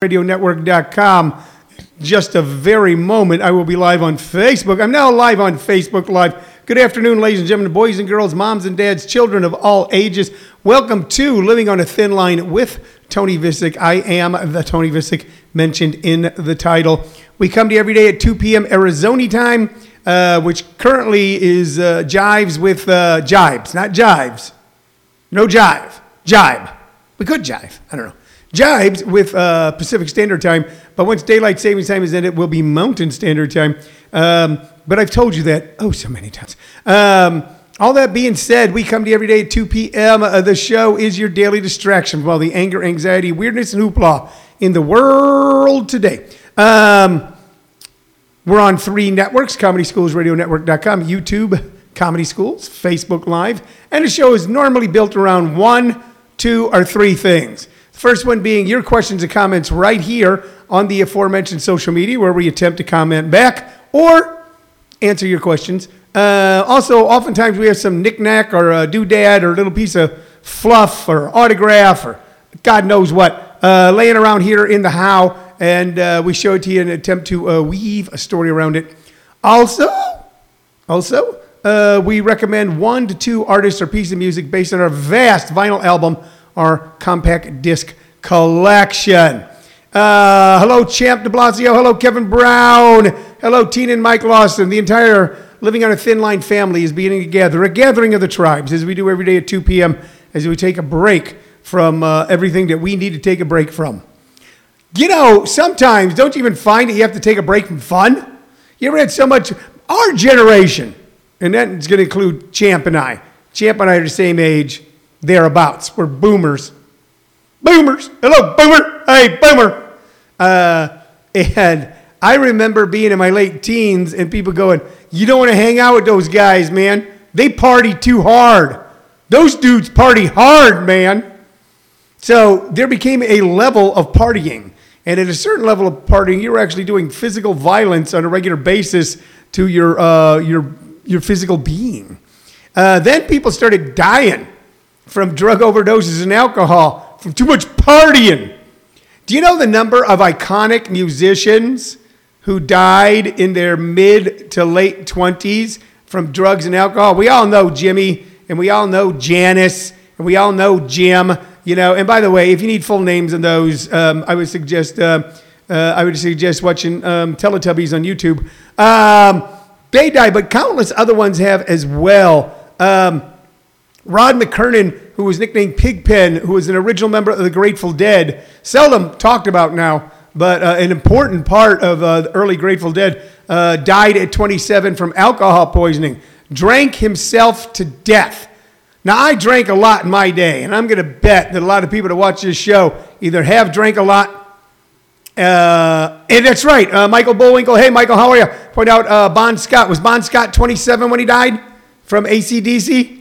RadioNetwork.com. Just a very moment, I will be live on Facebook. I'm now live on Facebook Live. Good afternoon, ladies and gentlemen, boys and girls, moms and dads, children of all ages. Welcome to Living on a Thin Line with Tony Visick. I am the Tony Visick mentioned in the title. We come to you every day at 2 p.m. Arizona time, which currently is jives with jibes, not jives. No jive. Jibe. We could jive. I don't know. Jibes with Pacific Standard Time, but once Daylight Savings Time is ended, it will be Mountain Standard Time. But I've told you that, oh, so many times. All that being said, we come to you every day at 2 p.m. The show is your daily distraction from all the anger, anxiety, weirdness, and hoopla in the world today. We're on three networks, Comedy Schools, RadioNetwork.com, YouTube, Comedy Schools, Facebook Live, and the show is normally built around one, two, or three things. First one being your questions and comments right here on the aforementioned social media where we attempt to comment back or answer your questions. Also, oftentimes we have some knick-knack or a doodad or a little piece of fluff or autograph or God knows what laying around here in the how, and we show it to you in an attempt to weave a story around it. Also, we recommend 1 to 2 artists or pieces of music based on our vast vinyl album, our compact disc collection. Hello, Champ de Blasio. Hello, Kevin Brown. Hello, Tina and Mike Lawson. The entire Living on a Thin Line family is beginning to gather, a gathering of the tribes, as we do every day at 2 p.m., as we take a break from everything that we need to take a break from. You know, sometimes, don't you even find that you have to take a break from fun? You ever had so much, our generation, and that's going to include Champ and I. Champ and I are the same age. Thereabouts. We're boomers. Boomers. Hello, boomer. Hey, boomer. And I remember being in my late teens and people going, you don't want to hang out with those guys, man. They party too hard. Those dudes party hard, man. So there became a level of partying. And at a certain level of partying, you're actually doing physical violence on a regular basis to your physical being. Then people started dying from drug overdoses and alcohol, from too much partying. Do you know the number of iconic musicians who died in their mid to late 20s from drugs and alcohol? We all know Jimmy, and we all know Janice, and we all know Jim. You know, and by the way, if you need full names on those, I would suggest watching Teletubbies on YouTube. They die, but countless other ones have as well. Rod McKernan, who was nicknamed Pigpen, who was an original member of the Grateful Dead, seldom talked about now, but an important part of the early Grateful Dead, died at 27 from alcohol poisoning, drank himself to death. Now, I drank a lot in my day, and I'm going to bet that a lot of people that watch this show either have drank a lot, and that's right, Michael Bullwinkle, hey, Michael, how are you? Point out Bon Scott. Was Bon Scott 27 when he died from AC/DC?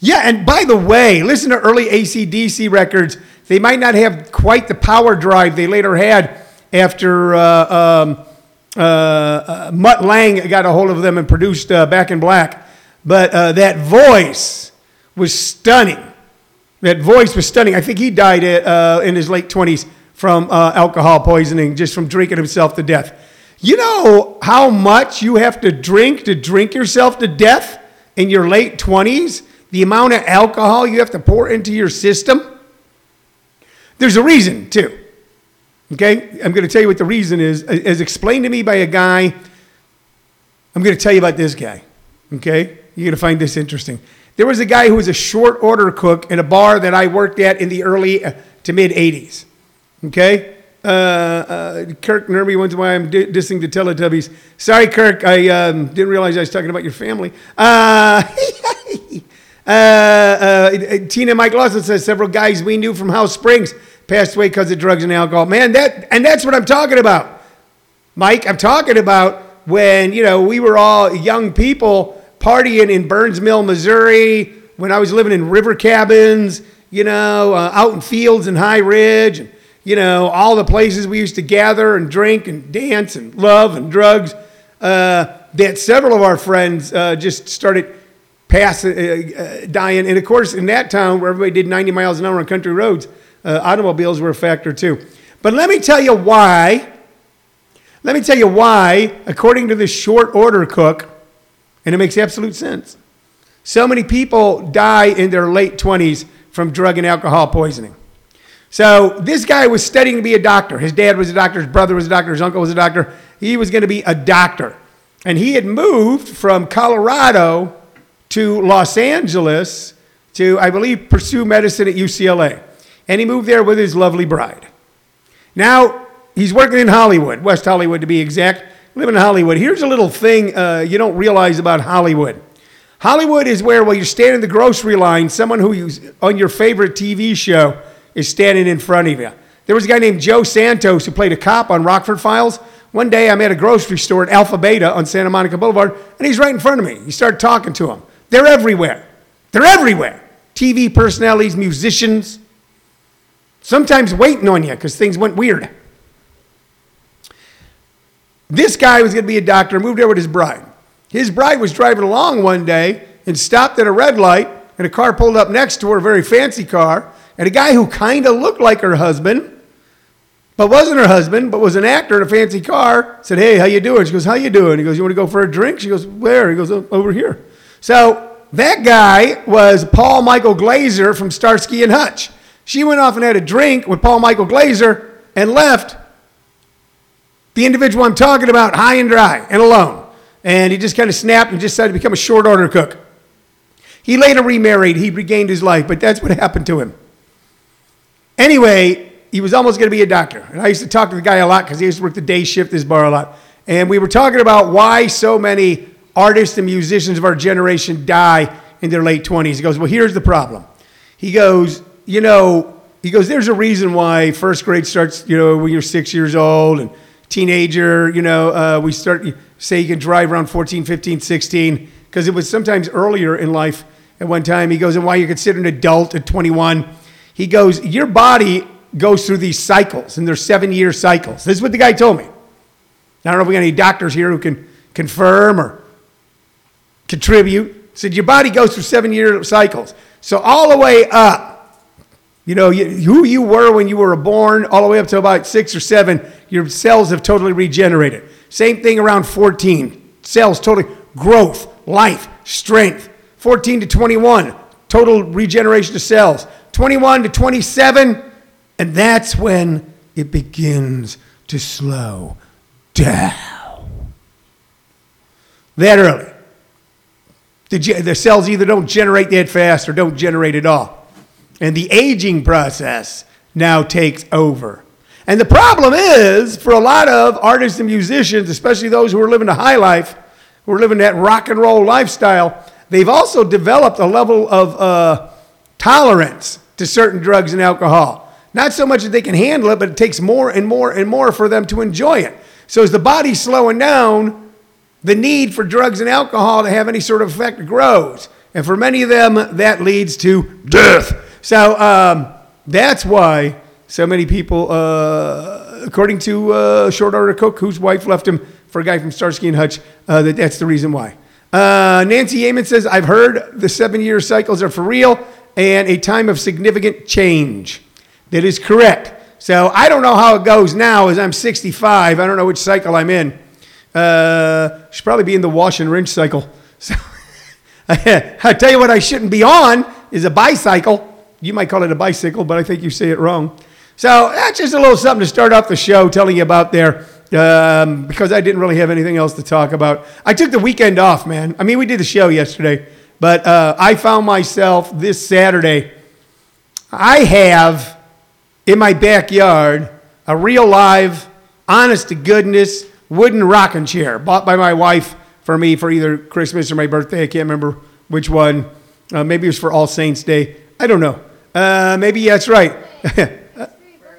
Yeah, and by the way, listen to early AC/DC records. They might not have quite the power drive they later had after Mutt Lange got a hold of them and produced Back in Black. But that voice was stunning. That voice was stunning. I think he died in his late 20s from alcohol poisoning, just from drinking himself to death. You know how much you have to drink yourself to death in your late 20s? The amount of alcohol you have to pour into your system? There's a reason, too. Okay? I'm going to tell you what the reason is. As explained to me by a guy, I'm going to tell you about this guy. Okay? You're going to find this interesting. There was a guy who was a short order cook in a bar that I worked at in the early to mid 80s. Okay? Kirk Nerby, once in a while I'm dissing the Teletubbies. Sorry, Kirk. I didn't realize I was talking about your family. Tina and Mike Lawson says several guys we knew from House Springs passed away because of drugs and alcohol. Man, that's what I'm talking about. Mike, I'm talking about when, you know, we were all young people partying in Burns Mill, Missouri, when I was living in river cabins, you know, out in fields in High Ridge, and, you know, all the places we used to gather and drink and dance and love and drugs, that several of our friends just started dying. And of course, in that town where everybody did 90 miles an hour on country roads, automobiles were a factor too. But let me tell you why. Let me tell you why, according to this short order cook, and it makes absolute sense, so many people die in their late 20s from drug and alcohol poisoning. So this guy was studying to be a doctor. His dad was a doctor. His brother was a doctor. His uncle was a doctor. He was going to be a doctor. And he had moved from Colorado to Los Angeles to, I believe, pursue medicine at UCLA. And he moved there with his lovely bride. Now, he's working in Hollywood, West Hollywood to be exact, living in Hollywood. Here's a little thing you don't realize about Hollywood. Hollywood is where, while you're standing in the grocery line, someone who's on your favorite TV show is standing in front of you. There was a guy named Joe Santos who played a cop on Rockford Files. One day I'm at a grocery store at Alpha Beta on Santa Monica Boulevard, and he's right in front of me. You start talking to him. They're everywhere. They're everywhere. TV personalities, musicians, sometimes waiting on you because things went weird. This guy was going to be a doctor, moved there with his bride. His bride was driving along one day and stopped at a red light, and a car pulled up next to her, a very fancy car, and a guy who kind of looked like her husband, but wasn't her husband, but was an actor in a fancy car, said, "Hey, how you doing?" She goes, "How you doing?" He goes, "You want to go for a drink?" She goes, "Where?" He goes, "Over here." So that guy was Paul Michael Glazer from Starsky and Hutch. She went off and had a drink with Paul Michael Glazer and left the individual I'm talking about high and dry and alone. And he just kind of snapped and decided to become a short order cook. He later remarried. He regained his life, but that's what happened to him. Anyway, he was almost going to be a doctor. And I used to talk to the guy a lot because he used to work the day shift at this bar a lot. And we were talking about why so many artists and musicians of our generation die in their late 20s. He goes, "Well, here's the problem." He goes, "You know," he goes, "there's a reason why first grade starts, you know, when you're 6 years old and teenager, you know, we start, say you can drive around 14, 15, 16, because it was sometimes earlier in life at one time." He goes, "And why you're considered an adult at 21. He goes, "Your body goes through these cycles, and they're 7-year cycles." This is what the guy told me. I don't know if we got any doctors here who can confirm or contribute. He said, "Your body goes through 7-year cycles. So all the way up, you know, who you were when you were born, all the way up to about 6 or 7, your cells have totally regenerated. Same thing around 14. Cells, totally growth, life, strength. 14 to 21, total regeneration of cells. 21 to 27, and that's when it begins to slow down." That early. The cells either don't generate that fast or don't generate at all. And the aging process now takes over. And the problem is, for a lot of artists and musicians, especially those who are living the high life, who are living that rock and roll lifestyle, they've also developed a level of tolerance to certain drugs and alcohol. Not so much that they can handle it, but it takes more and more and more for them to enjoy it. So as the body's slowing down, the need for drugs and alcohol to have any sort of effect grows. And for many of them, that leads to death. So that's why so many people, according to short order cook, whose wife left him for a guy from Starsky and Hutch, that's the reason why. Nancy Yeaman says, "I've heard the 7-year cycles are for real and a time of significant change." That is correct. So I don't know how it goes now as I'm 65. I don't know which cycle I'm in. Should probably be in the wash and rinse cycle. So I'll tell you what I shouldn't be on is a bicycle. You might call it a bicycle, but I think you say it wrong. So that's just a little something to start off the show telling you about there, because I didn't really have anything else to talk about. I took the weekend off, man. I mean, we did the show yesterday, but I found myself this Saturday. I have in my backyard a real live, honest-to-goodness wooden rocking chair bought by my wife for me for either Christmas or my birthday. I can't remember which one. Maybe it was for All Saints Day. I don't know. Maybe that's right.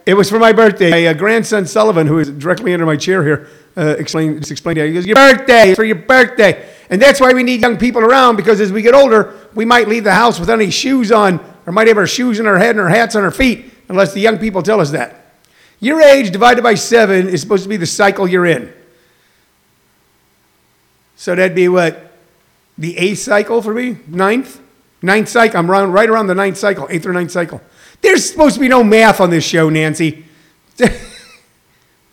It was for my birthday. My grandson Sullivan, who is directly under my chair here, explained that. He goes, "Your birthday, it's for your birthday." And that's why we need young people around, because as we get older, we might leave the house without any shoes on, or might have our shoes in our head and our hats on our feet, unless the young people tell us that. Your age divided by 7 is supposed to be the cycle you're in. So that'd be what? The 8th cycle for me? 9th? 9th cycle. I'm right around the 9th cycle. 8th or 9th cycle. There's supposed to be no math on this show, Nancy.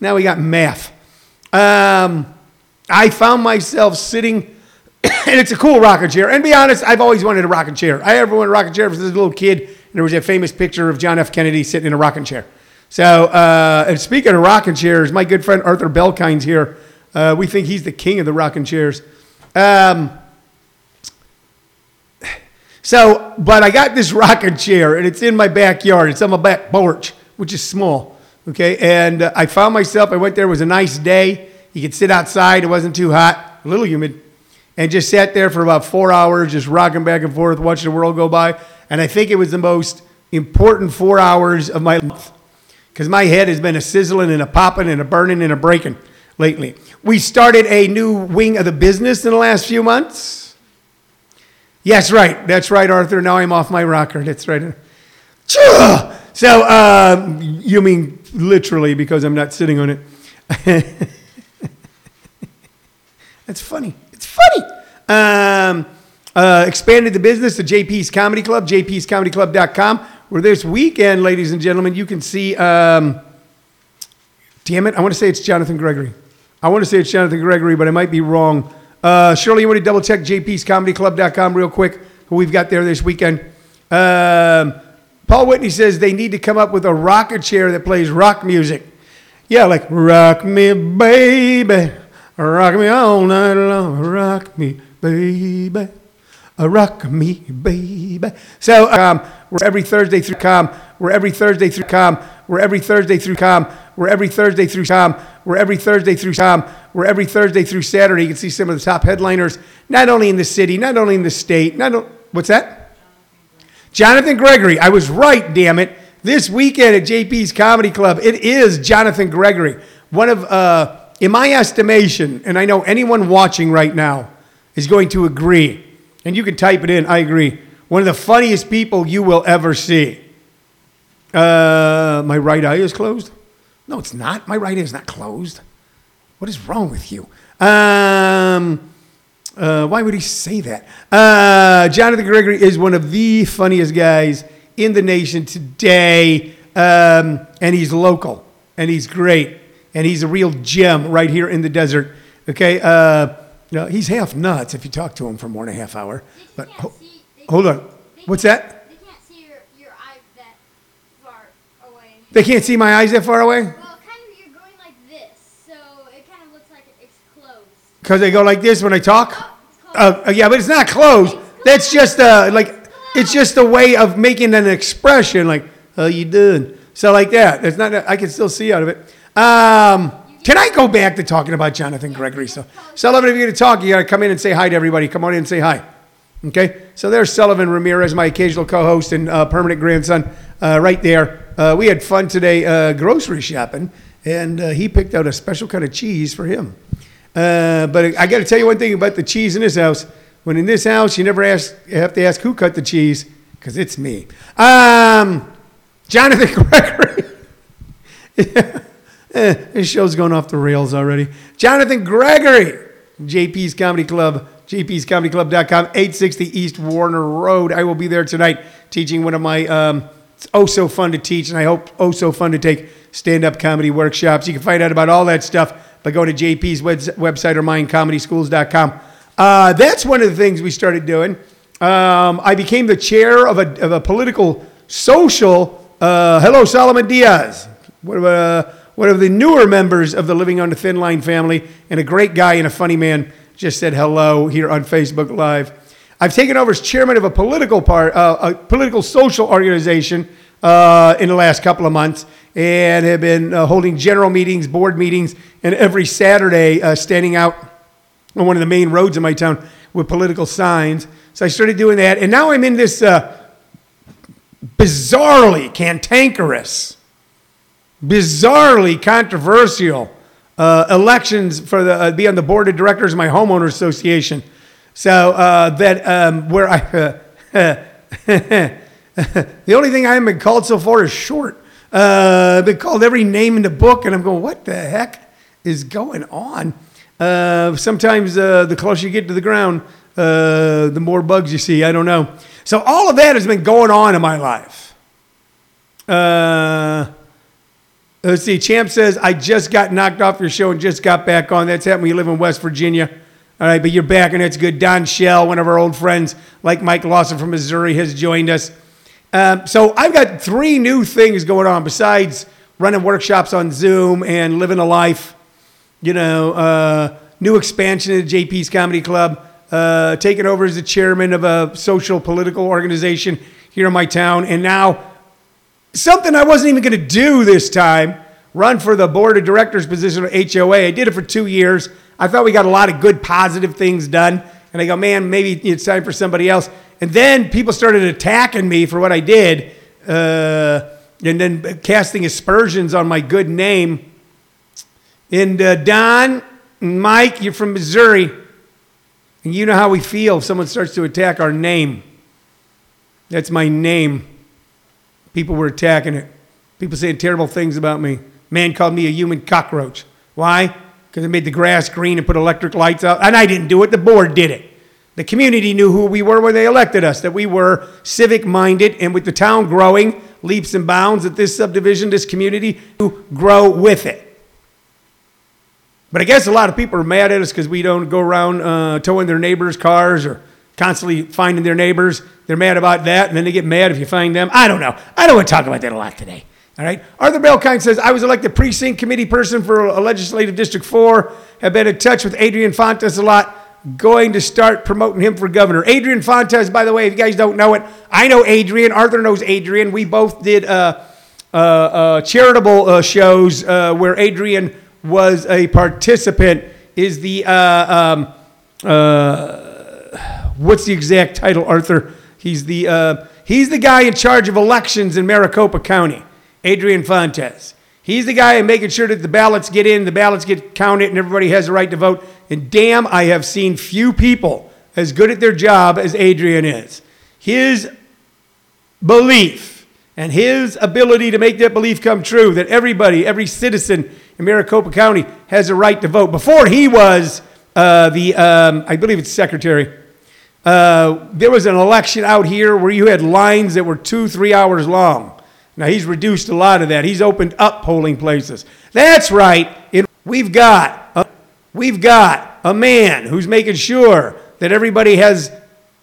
Now we got math. I found myself sitting, and it's a cool rocking chair. And to be honest, I've always wanted a rocking chair. I ever wanted a rocking chair since I was a little kid, and there was that famous picture of John F. Kennedy sitting in a rocking chair. So, and speaking of rocking chairs, my good friend Arthur Belkind's here. We think he's the king of the rocking chairs. But I got this rocking chair, and it's in my backyard. It's on my back porch, which is small, okay? And I found myself, I went there, it was a nice day. You could sit outside. It wasn't too hot, a little humid, and just sat there for about 4 hours, just rocking back and forth, watching the world go by. And I think it was the most important 4 hours of my life, because my head has been a sizzling and a popping and a burning and a breaking lately. We started a new wing of the business in the last few months. Yes, right. That's right, Arthur. Now I'm off my rocker. That's right. So, you mean literally, because I'm not sitting on it. That's funny. It's funny. Expanded the business to JP's Comedy Club, jpscomedyclub.com, where this weekend, ladies and gentlemen, you can see, I want to say it's Jonathan Gregory, but I might be wrong. Shirley, you want to double check jpscomedyclub.com real quick, who we've got there this weekend. Paul Whitney says they need to come up with a rocker chair that plays rock music. Yeah, like, rock me, baby. Rock me all night long. Rock me, baby. Rock me, baby. So, we're every Thursday through Saturday. You can see some of the top headliners, not only in the city, not only in the state, what's that? Jonathan Gregory. I was right, damn it. This weekend at JP's Comedy Club, it is Jonathan Gregory. One of, in my estimation, and I know anyone watching right now is going to agree, and you can type it in, I agree, one of the funniest people you will ever see. My right eye is closed? No, it's not. My right eye is not closed. What is wrong with you? Why would he say that? Jonathan Gregory is one of the funniest guys in the nation today, and he's local, and he's great. And he's a real gem right here in the desert. Okay, no, he's half nuts if you talk to him for more than a half hour. But hold on, what's that? They can't see your eyes that far away. They can't see my eyes that far away? Well, kind of, you're going like this, so it kind of looks like it's closed. Because they go like this when I talk? Oh, yeah, but it's not closed. That's just it's just a way of making an expression, like, how you doing? So like that. It's not. I can still see out of it. Can I go back to talking about Jonathan Gregory? So, Sullivan, if you're going to talk, you got to come in and say hi to everybody. Come on in and say hi. Okay? So there's Sullivan Ramirez, my occasional co-host and permanent grandson, right there. We had fun today grocery shopping, and he picked out a special kind of cheese for him. But I got to tell you one thing about the cheese in this house. When in this house, you never have to ask who cut the cheese, because it's me. Jonathan Gregory. Yeah. This show's going off the rails already. Jonathan Gregory, JP's Comedy Club, jpscomedyclub.com, 860 East Warner Road. I will be there tonight teaching one of my oh-so-fun to teach, and I hope oh-so-fun to take stand-up comedy workshops. You can find out about all that stuff by going to JP's website or mine, comedyschools.com. That's one of the things we started doing. I became the chair of a political social. Hello, Solomon Diaz. What about... one of the newer members of the Living on the Thin Line family, and a great guy and a funny man, just said hello here on Facebook Live. I've taken over as chairman of a political social organization in the last couple of months, and have been holding general meetings, board meetings, and every Saturday standing out on one of the main roads in my town with political signs. So I started doing that, and now I'm in this bizarrely cantankerous, bizarrely controversial elections for the be on the board of directors of my homeowner association. So where I the only thing I haven't been called so far is short. I've been called every name in the book, and I'm going, what the heck is going on? Sometimes the closer you get to the ground, the more bugs you see. I don't know. So all of that has been going on in my life. Let's see. Champ says, I just got knocked off your show and just got back on. That's happened when you live in West Virginia. All right, but you're back, and that's good. Don Schell, one of our old friends, like Mike Lawson from Missouri, has joined us. So I've got three new things going on besides running workshops on Zoom and living a life, you know, new expansion of JP's Comedy Club, taking over as the chairman of a social political organization here in my town, and now something I wasn't even going to do this time, run for the board of directors position of HOA. I did it for 2 years. I thought we got a lot of good, positive things done. And I go, man, maybe it's time for somebody else. And then people started attacking me for what I did, and then casting aspersions on my good name. And Don and Mike, you're from Missouri. And you know how we feel if someone starts to attack our name. That's my name. People were attacking it. People saying terrible things about me. Man called me a human cockroach. Why? Because I made the grass green and put electric lights out. And I didn't do it. The board did it. The community knew who we were when they elected us, that we were civic-minded. And with the town growing leaps and bounds, that this subdivision, this community, to grow with it. But I guess a lot of people are mad at us because we don't go around towing their neighbors' cars or constantly finding their neighbors. They're mad about that, and then they get mad if you find them. I don't know. I don't want to talk about that a lot today. All right. Arthur Belkind says, I was elected precinct committee person for a legislative District 4. Have been in touch with Adrian Fontes a lot. Going to start promoting him for governor. Adrian Fontes, by the way, if you guys don't know it, I know Adrian. Arthur knows Adrian. We both did charitable shows where Adrian was a participant. Is the what's the exact title, Arthur? He's the guy in charge of elections in Maricopa County, Adrian Fontes. He's the guy making sure that the ballots get in, the ballots get counted, and everybody has the right to vote. And damn, I have seen few people as good at their job as Adrian is. His belief and his ability to make that belief come true, that everybody, every citizen in Maricopa County has a right to vote. Before he was I believe it's secretary, there was an election out here where you had lines that were 2-3 hours long. Now, he's reduced a lot of that. He's opened up polling places. That's right. We've got a man who's making sure that everybody has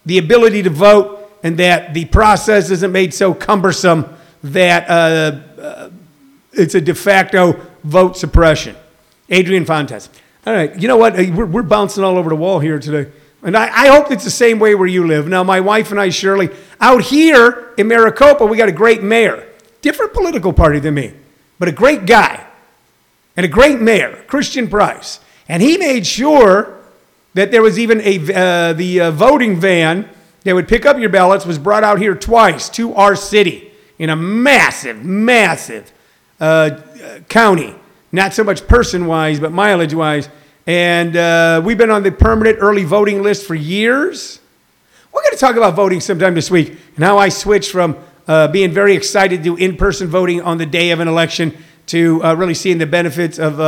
the ability to vote and that the process isn't made so cumbersome that it's a de facto vote suppression. Adrian Fontes. All right. You know what? We're bouncing all over the wall here today. And I hope it's the same way where you live. Now, my wife and I, Shirley, out here in Maricopa, we got a great mayor. Different political party than me, but a great guy and a great mayor, Christian Price. And he made sure that there was even the voting van that would pick up your ballots was brought out here twice to our city in a massive, massive county. Not so much person-wise, but mileage-wise. And we've been on the permanent early voting list for years. We're going to talk about voting sometime this week and how I switched from being very excited to do in-person voting on the day of an election to really seeing the benefits of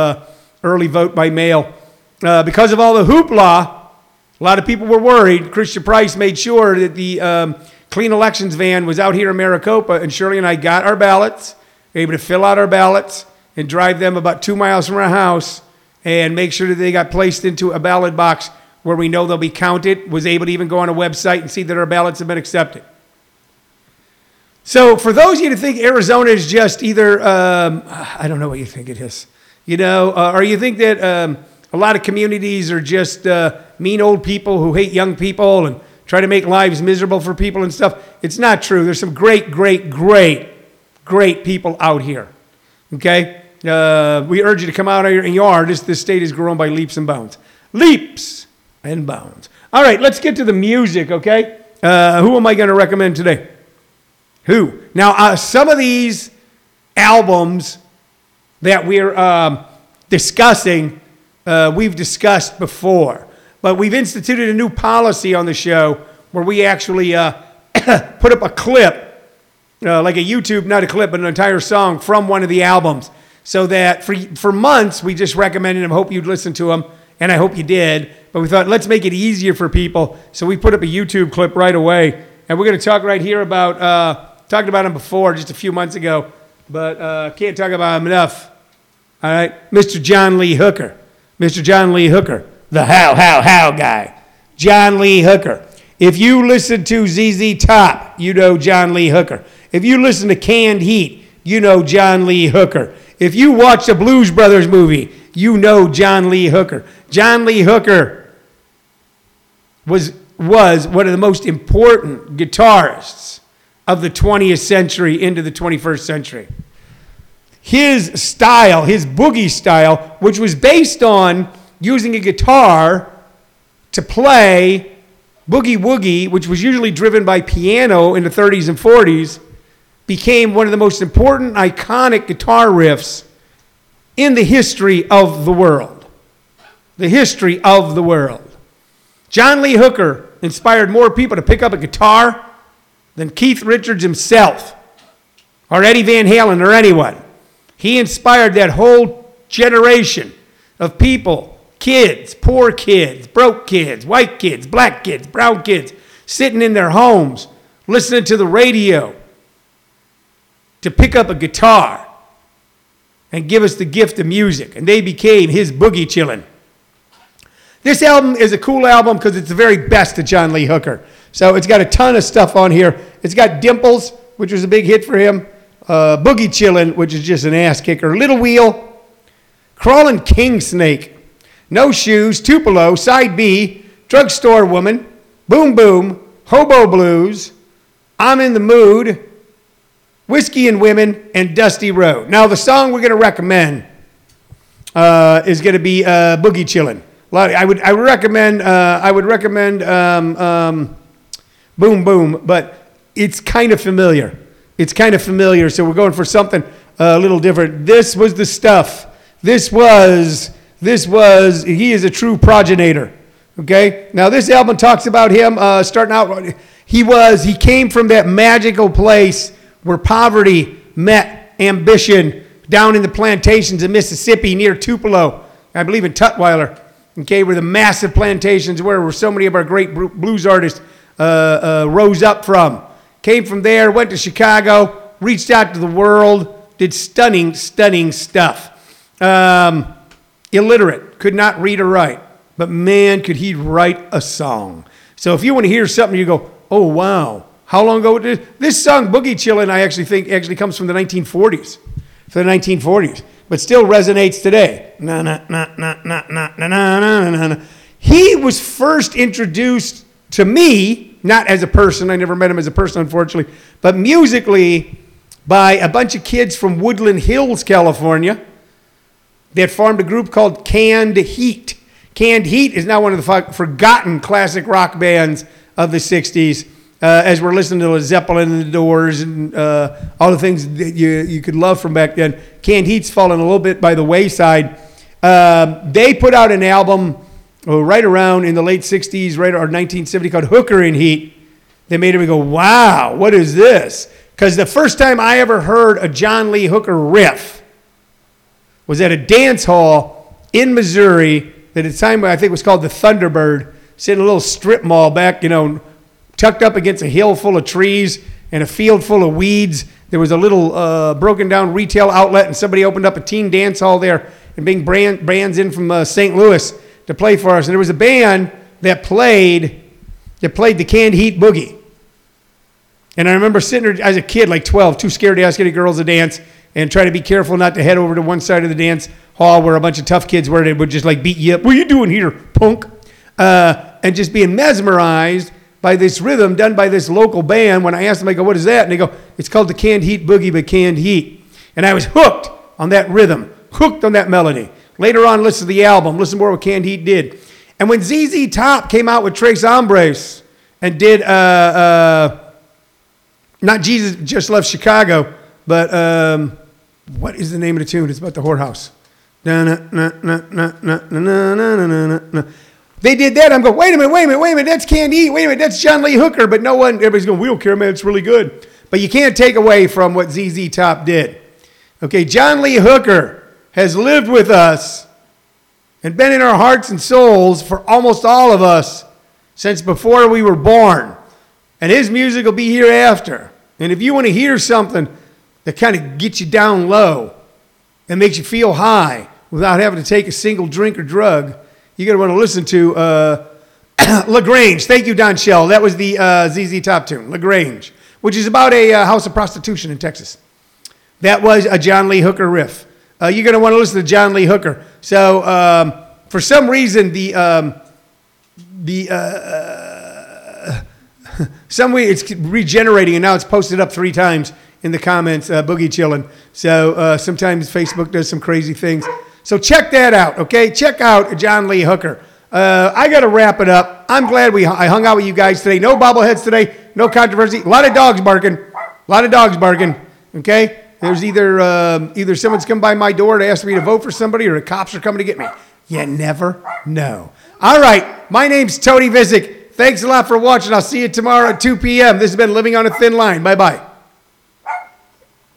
early vote by mail. Because of all the hoopla, a lot of people were worried. Christian Price made sure that the Clean Elections van was out here in Maricopa, and Shirley and I got our ballots, we were able to fill out our ballots and drive them about 2 miles from our house and make sure that they got placed into a ballot box where we know they'll be counted, was able to even go on a website and see that our ballots have been accepted. So for those of you who think Arizona is just either, I don't know what you think it is, you know, or you think that a lot of communities are just mean old people who hate young people and try to make lives miserable for people and stuff, it's not true. There's some great, great, great, great people out here, okay? We urge you to come out here, and you are. This state is growing by leaps and bounds. Leaps and bounds. All right, let's get to the music, okay? Who am I going to recommend today? Who? Now, some of these albums that we're discussing, we've discussed before. But we've instituted a new policy on the show where we actually put up a clip, like a YouTube, not a clip, but an entire song from one of the albums. So that for months, we just recommended them, hope you'd listen to them, and I hope you did. But we thought, let's make it easier for people. So we put up a YouTube clip right away. And we're going to talk right here about, talked about them before just a few months ago, But I can't talk about him enough. All right, Mr. John Lee Hooker. Mr. John Lee Hooker, the how guy. John Lee Hooker. If you listen to ZZ Top, you know John Lee Hooker. If you listen to Canned Heat, you know John Lee Hooker. If you watch the Blues Brothers movie, you know John Lee Hooker. John Lee Hooker was one of the most important guitarists of the 20th century into the 21st century. His style, his boogie style, which was based on using a guitar to play boogie woogie, which was usually driven by piano in the 30s and 40s, became one of the most important iconic guitar riffs in the history of the world. The history of the world. John Lee Hooker inspired more people to pick up a guitar than Keith Richards himself, or Eddie Van Halen, or anyone. He inspired that whole generation of people, kids, poor kids, broke kids, white kids, black kids, brown kids, sitting in their homes, listening to the radio, to pick up a guitar and give us the gift of music. And they became his boogie chillin'. This album is a cool album because it's the very best of John Lee Hooker. So it's got a ton of stuff on here. It's got Dimples, which was a big hit for him. Boogie Chillin', which is just an ass kicker. Little Wheel. Crawlin' King Snake. No Shoes. Tupelo. Side B. Drugstore Woman. Boom Boom. Hobo Blues. I'm in the Mood. Whiskey and Women, and Dusty Road. Now, the song we're going to recommend is going to be Boogie Chillin'. I would recommend Boom Boom, but it's kind of familiar. It's kind of familiar, so we're going for something a little different. This was the stuff. This was, he is a true progenitor, okay? Now, this album talks about him starting out. He came from that magical place where poverty met ambition down in the plantations of Mississippi near Tupelo, I believe in Tutwiler, okay, where the massive plantations were so many of our great blues artists rose up from. Came from there, went to Chicago, reached out to the world, did stunning, stunning stuff. Illiterate, could not read or write, but man, could he write a song. So if you want to hear something, you go, oh, wow. How long ago did this song, Boogie Chillin', I actually think comes from the 1940s. From the 1940s. But still resonates today. Na na na na na na na na na na. He was first introduced to me, not as a person, I never met him as a person, unfortunately, but musically by a bunch of kids from Woodland Hills, California, that formed a group called Canned Heat. Canned Heat is now one of the forgotten classic rock bands of the 60s. As we're listening to Zeppelin and the Doors and all the things that you could love from back then, Canned Heat's fallen a little bit by the wayside. They put out an album right around in the late 60s, right around 1970, called Hooker and Heat. They made him go, wow, what is this? Because the first time I ever heard a John Lee Hooker riff was at a dance hall in Missouri that at the time I think was called the Thunderbird, sitting in a little strip mall back, tucked up against a hill full of trees and a field full of weeds. There was a little broken down retail outlet, and somebody opened up a teen dance hall there and being brands in from St. Louis to play for us. And there was a band that played the Canned Heat Boogie. And I remember sitting there as a kid, like 12, too scared to ask any girls to dance and try to be careful not to head over to one side of the dance hall where a bunch of tough kids were that would just like beat you up. What are you doing here, punk? And just being mesmerized by this rhythm done by this local band. When I asked them, I go, what is that? And they go, it's called the Canned Heat Boogie, but Canned Heat. And I was hooked on that rhythm, hooked on that melody. Later on, listen to the album, listen more what Canned Heat did. And when ZZ Top came out with Tres Hombres and did not Jesus Just Left Chicago, but what is the name of the tune? It's about the whorehouse. They did that. I'm going, wait a minute, that's Canned Heat. Wait a minute, that's John Lee Hooker. But no one, everybody's going, we don't care, man, it's really good. But you can't take away from what ZZ Top did. Okay, John Lee Hooker has lived with us and been in our hearts and souls for almost all of us since before we were born. And his music will be hereafter. And if you want to hear something that kind of gets you down low and makes you feel high without having to take a single drink or drug, you're going to want to listen to LaGrange. Thank you, Don Schell. That was the ZZ Top tune, LaGrange, which is about a house of prostitution in Texas. That was a John Lee Hooker riff. You're going to want to listen to John Lee Hooker. So for some reason, some way it's regenerating, and now it's posted up 3 times in the comments, Boogie Chillin'. So sometimes Facebook does some crazy things. So check that out, okay? Check out John Lee Hooker. I got to wrap it up. I'm glad I hung out with you guys today. No bobbleheads today. No controversy. A lot of dogs barking. Okay? There's either someone's come by my door to ask me to vote for somebody, or the cops are coming to get me. You never know. All right. My name's Tony Visick. Thanks a lot for watching. I'll see you tomorrow at 2 p.m. This has been Living on a Thin Line. Bye-bye.